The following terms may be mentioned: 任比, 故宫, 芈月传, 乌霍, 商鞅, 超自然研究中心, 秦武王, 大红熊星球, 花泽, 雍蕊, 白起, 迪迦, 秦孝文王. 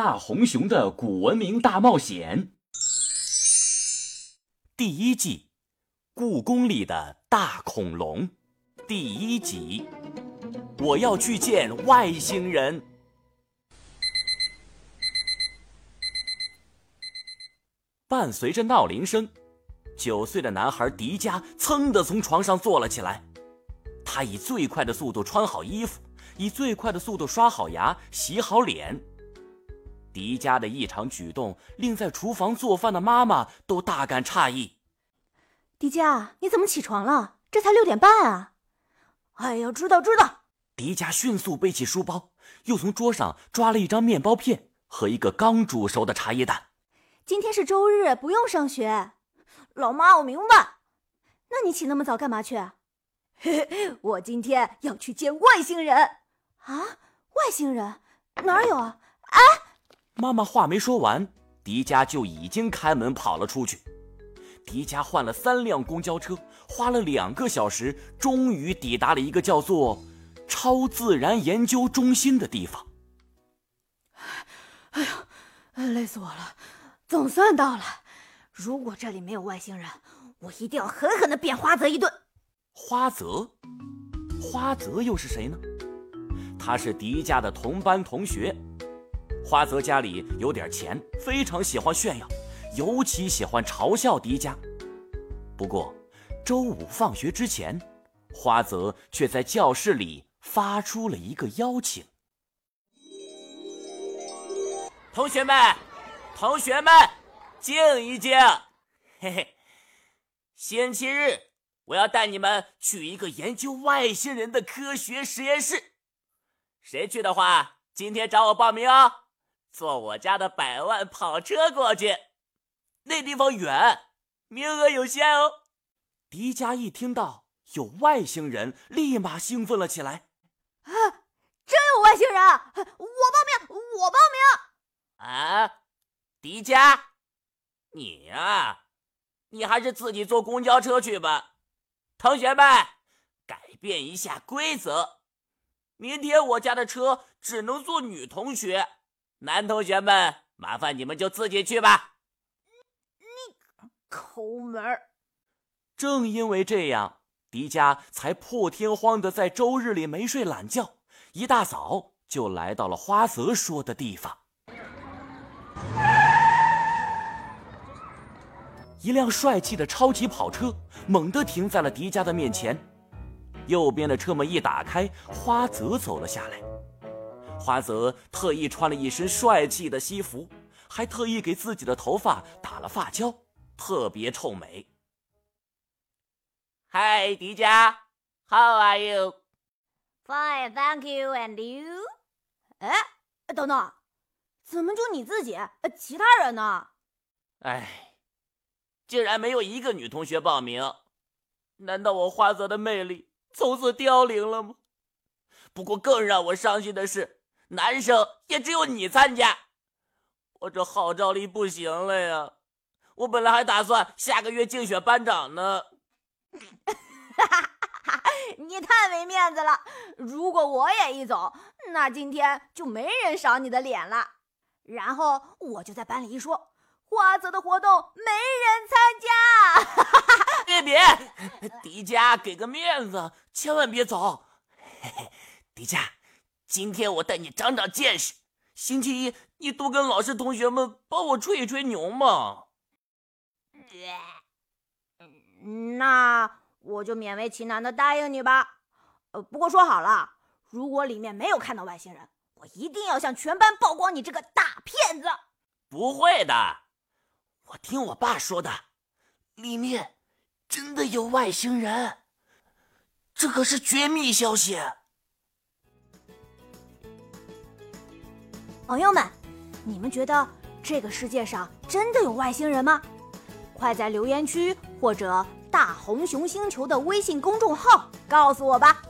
大红熊的古文明大冒险第一季，故宫里的大恐龙第一集，我要去见外星人。伴随着闹铃声，9岁的男孩迪迦噌地从床上坐了起来。他以最快的速度穿好衣服，以最快的速度刷好牙，洗好脸。迪迦的异常举动令在厨房做饭的妈妈都大感诧异。迪迦，你怎么起床了？这才6点半啊。哎呀，知道。迪迦迅速背起书包，又从桌上抓了一张面包片和一个刚煮熟的茶叶蛋。今天是周日，不用上学。老妈，我明白。那你起那么早干嘛去？我今天要去见外星人。啊，外星人？哪有啊？哎！妈妈话没说完，迪迦就已经开门跑了出去。迪迦换了3辆公交车，花了2个小时，终于抵达了一个叫做超自然研究中心的地方。哎呦，累死我了，总算到了。如果这里没有外星人，我一定要狠狠地扁花泽一顿。花泽又是谁呢？他是迪迦的同班同学。花泽家里有点钱，非常喜欢炫耀，尤其喜欢嘲笑迪迦。不过周5放学之前，花泽却在教室里发出了一个邀请。同学们静一静，嘿嘿，星期日我要带你们去一个研究外星人的科学实验室。谁去的话，今天找我报名哦，坐我家的100万跑车过去，那地方远，名额有限哦。迪迦一听到有外星人，立马兴奋了起来。啊，真有外星人！我报名！啊，迪迦，你还是自己坐公交车去吧。同学们，改变一下规则，明天我家的车只能坐女同学，男同学们麻烦你们就自己去吧。你抠门儿！正因为这样，迪迦才破天荒地在周日里没睡懒觉，一大早就来到了花泽说的地方。一辆帅气的超级跑车猛地停在了迪迦的面前，右边的车门一打开，花泽走了下来。花泽特意穿了一身帅气的西服，还特意给自己的头发打了发胶，特别臭美。嗨，迪迦 ，How are you? Fine, thank you, and you? 哎，等等，怎么就你自己？其他人呢？哎。竟然没有一个女同学报名，难道我花泽的魅力从此凋零了吗？不过更让我伤心的是，男生也只有你参加，我这号召力不行了呀！我本来还打算下个月竞选班长呢。你太没面子了！如果我也一走，那今天就没人赏你的脸了。然后我就在班里一说。花泽的活动没人参加。别，迪迦给个面子，千万别走。嘿嘿，迪迦，今天我带你长见识，星期一你多跟老师同学们帮我吹一吹牛嘛。那我就勉为其难的答应你吧。不过说好了，如果里面没有看到外星人，我一定要向全班曝光你这个大骗子。不会的。我听我爸说的，里面真的有外星人，这可是绝密消息。朋友们，你们觉得这个世界上真的有外星人吗？快在留言区或者大红熊星球的微信公众号告诉我吧。